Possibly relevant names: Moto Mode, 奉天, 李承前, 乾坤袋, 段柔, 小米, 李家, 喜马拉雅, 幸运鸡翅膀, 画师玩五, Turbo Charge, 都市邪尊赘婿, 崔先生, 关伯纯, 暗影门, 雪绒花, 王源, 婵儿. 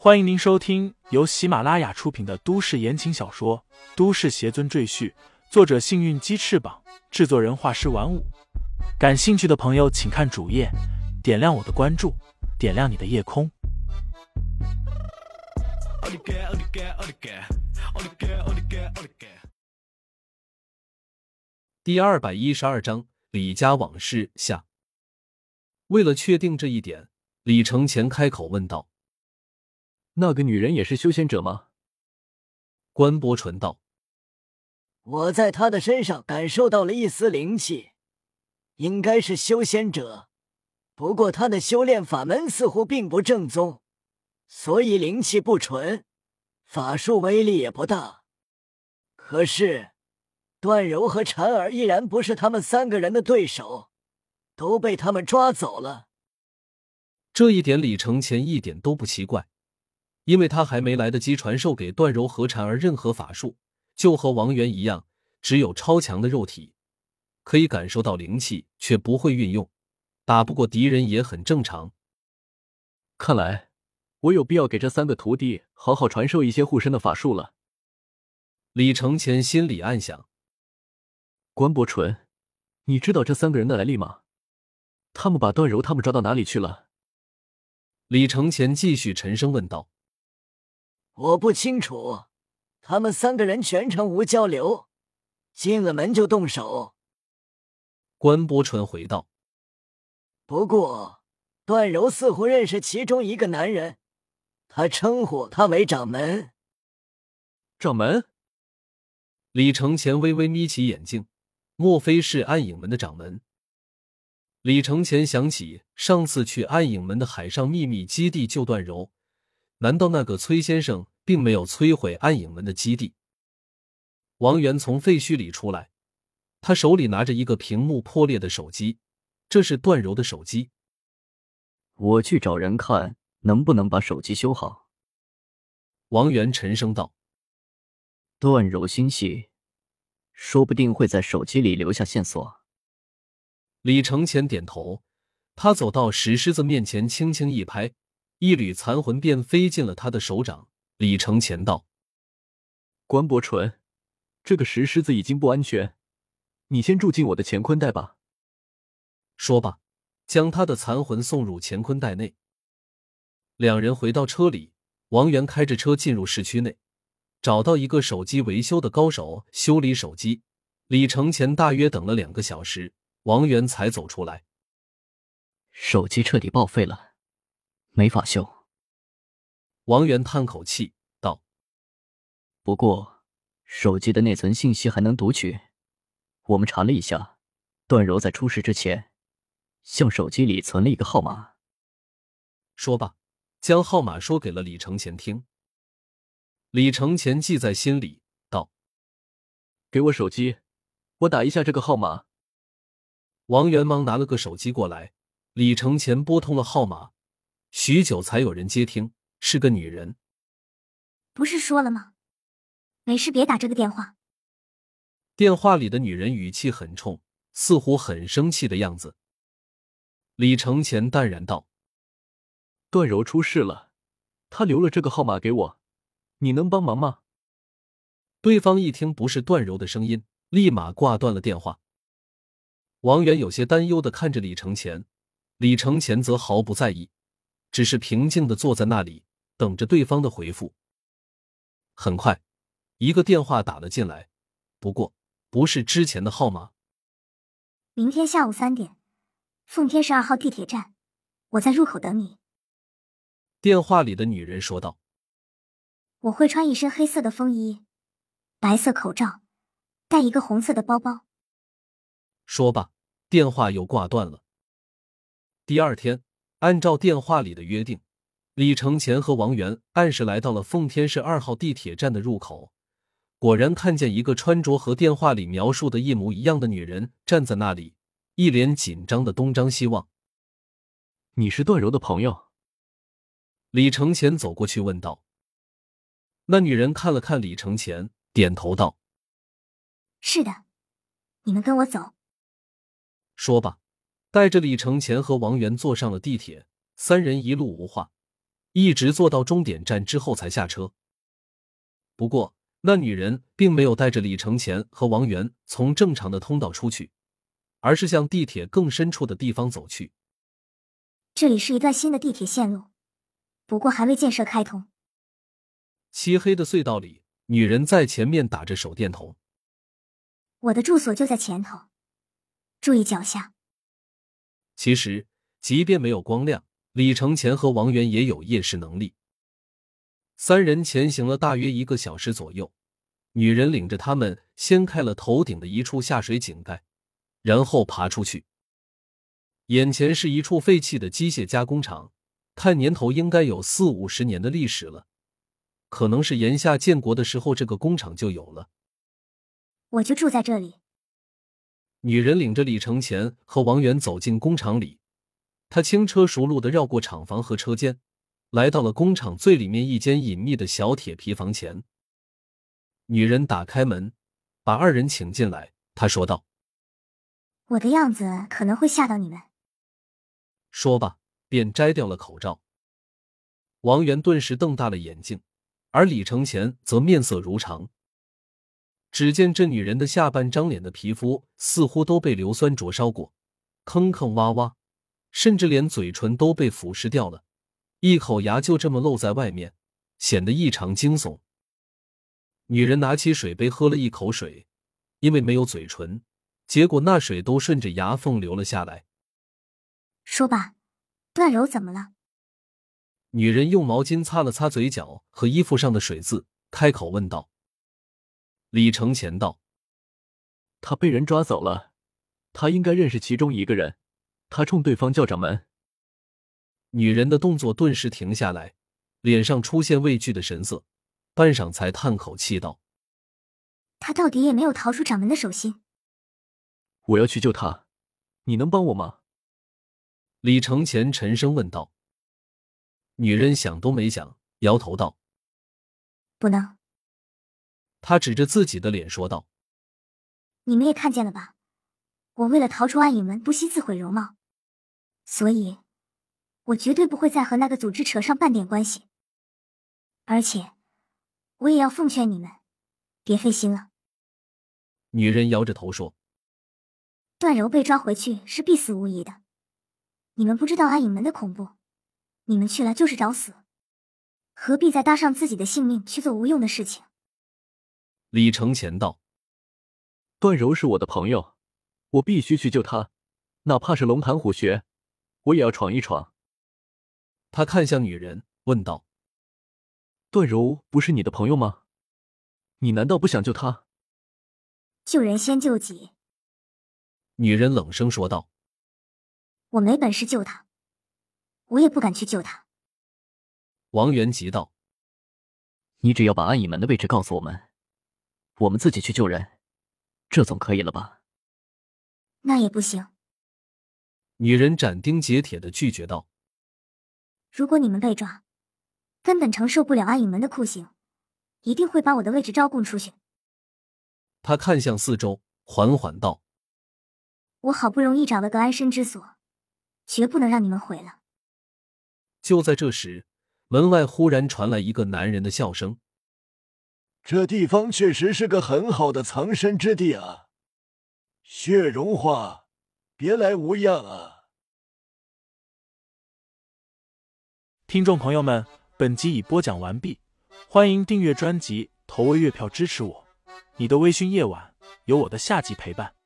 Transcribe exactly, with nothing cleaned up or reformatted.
欢迎您收听由喜马拉雅出品的都市言情小说《都市邪尊赘婿》，作者幸运鸡翅膀，制作人画师玩五。感兴趣的朋友请看主页，点亮我的关注，点亮你的夜空。第二百一十二章李家往事下。为了确定这一点，李承前开口问道：那个女人也是修仙者吗？关伯纯道：我在她的身上感受到了一丝灵气，应该是修仙者，不过她的修炼法门似乎并不正宗，所以灵气不纯，法术威力也不大。可是段柔和婵儿依然不是他们三个人的对手，都被他们抓走了。这一点李承前一点都不奇怪，因为他还没来得及传授给段柔和婵儿任何法术，就和王源一样，只有超强的肉体，可以感受到灵气，却不会运用，打不过敌人也很正常。看来，我有必要给这三个徒弟好好传授一些护身的法术了。李承前心里暗想。关伯纯，你知道这三个人的来历吗？他们把段柔他们抓到哪里去了？李承前继续沉声问道。我不清楚，他们三个人全程无交流，进了门就动手。关伯纯回道。不过段柔似乎认识其中一个男人，他称呼他为掌门。掌门？李承前微微眯起眼睛，莫非是暗影门的掌门？李承前想起上次去暗影门的海上秘密基地救段柔，难道那个崔先生并没有摧毁暗影门的基地？王源从废墟里出来，他手里拿着一个屏幕破裂的手机，这是段柔的手机。我去找人看能不能把手机修好。王源沉声道。段柔心细，说不定会在手机里留下线索。李承前点头，他走到石狮子面前，轻轻一拍，一缕残魂便飞进了他的手掌。李承前道：关伯纯，这个石狮子已经不安全，你先住进我的乾坤袋吧。说吧，将他的残魂送入乾坤袋内。两人回到车里，王源开着车进入市区内，找到一个手机维修的高手修理手机。李承前大约等了两个小时，王源才走出来。手机彻底报废了，没法修。王源叹口气道：不过手机的内存信息还能读取，我们查了一下，段柔在出事之前向手机里存了一个号码。说吧，将号码说给了李承前听。李承前记在心里道：给我手机，我打一下这个号码。王源忙拿了个手机过来，李承前拨通了号码，许久才有人接听，是个女人。不是说了吗？没事别打这个电话。电话里的女人语气很冲，似乎很生气的样子。李承前淡然道：段柔出事了，她留了这个号码给我，你能帮忙吗？对方一听不是段柔的声音，立马挂断了电话。王源有些担忧地看着李承前，李承前则毫不在意，只是平静地坐在那里，等着对方的回复。很快，一个电话打了进来，不过不是之前的号码。明天下午三点，奉天十二号地铁站，我在入口等你。电话里的女人说道：我会穿一身黑色的风衣，白色口罩，带一个红色的包包。说吧，电话又挂断了。第二天，按照电话里的约定，李承前和王源按时来到了奉天市二号地铁站的入口，果然看见一个穿着和电话里描述的一模一样的女人站在那里，一脸紧张的东张西望。你是段柔的朋友？李承前走过去问道。那女人看了看李承前，点头道：是的，你们跟我走。说吧，带着李承前和王源坐上了地铁，三人一路无话，一直坐到终点站之后才下车。不过那女人并没有带着李承前和王源从正常的通道出去，而是向地铁更深处的地方走去。这里是一段新的地铁线路，不过还未建设开通。漆黑的隧道里，女人在前面打着手电筒。我的住所就在前头，注意脚下。其实即便没有光亮，李承前和王源也有夜视能力。三人前行了大约一个小时左右，女人领着他们掀开了头顶的一处下水井盖，然后爬出去。眼前是一处废弃的机械加工厂，看年头应该有四五十年的历史了，可能是炎夏建国的时候这个工厂就有了。我就住在这里。女人领着李承前和王源走进工厂里，她轻车熟路地绕过厂房和车间，来到了工厂最里面一间隐秘的小铁皮房前。女人打开门，把二人请进来，她说道：我的样子可能会吓到你们。说吧，便摘掉了口罩。王源顿时瞪大了眼睛，而李承前则面色如常。只见这女人的下半张脸的皮肤似乎都被硫酸灼烧过，坑坑洼洼，甚至连嘴唇都被腐蚀掉了，一口牙就这么露在外面，显得异常惊悚。女人拿起水杯喝了一口水，因为没有嘴唇，结果那水都顺着牙缝流了下来。说吧，段柔怎么了？女人用毛巾擦了擦嘴角和衣服上的水渍，开口问道。李承前道：他被人抓走了，他应该认识其中一个人，他冲对方叫掌门。女人的动作顿时停下来，脸上出现畏惧的神色，半晌才叹口气道：他到底也没有逃出掌门的手心。我要去救他，你能帮我吗？李承前沉声问道。女人想都没想，摇头道：不能。他指着自己的脸说道：你们也看见了吧，我为了逃出暗影门不惜自毁容貌，所以我绝对不会再和那个组织扯上半点关系。而且我也要奉劝你们别费心了。女人摇着头说：段柔被抓回去是必死无疑的，你们不知道暗影门的恐怖，你们去了就是找死，何必再搭上自己的性命去做无用的事情。李承前道：段柔是我的朋友，我必须去救她，哪怕是龙潭虎穴我也要闯一闯。他看向女人问道：段柔不是你的朋友吗？你难道不想救她？救人先救己。女人冷声说道：我没本事救她，我也不敢去救她。王源急道：你只要把暗影门的位置告诉我们，我们自己去救人，这总可以了吧？那也不行。女人斩钉截铁地拒绝道：如果你们被抓，根本承受不了暗影门的酷刑，一定会把我的位置招供出去。她看向四周，缓缓道：我好不容易找了个安身之所，绝不能让你们毁了。就在这时，门外忽然传来一个男人的笑声：这地方确实是个很好的藏身之地啊，雪绒花，别来无恙啊！听众朋友们，本集已播讲完毕，欢迎订阅专辑，投喂月票支持我。你的微醺夜晚，有我的下集陪伴。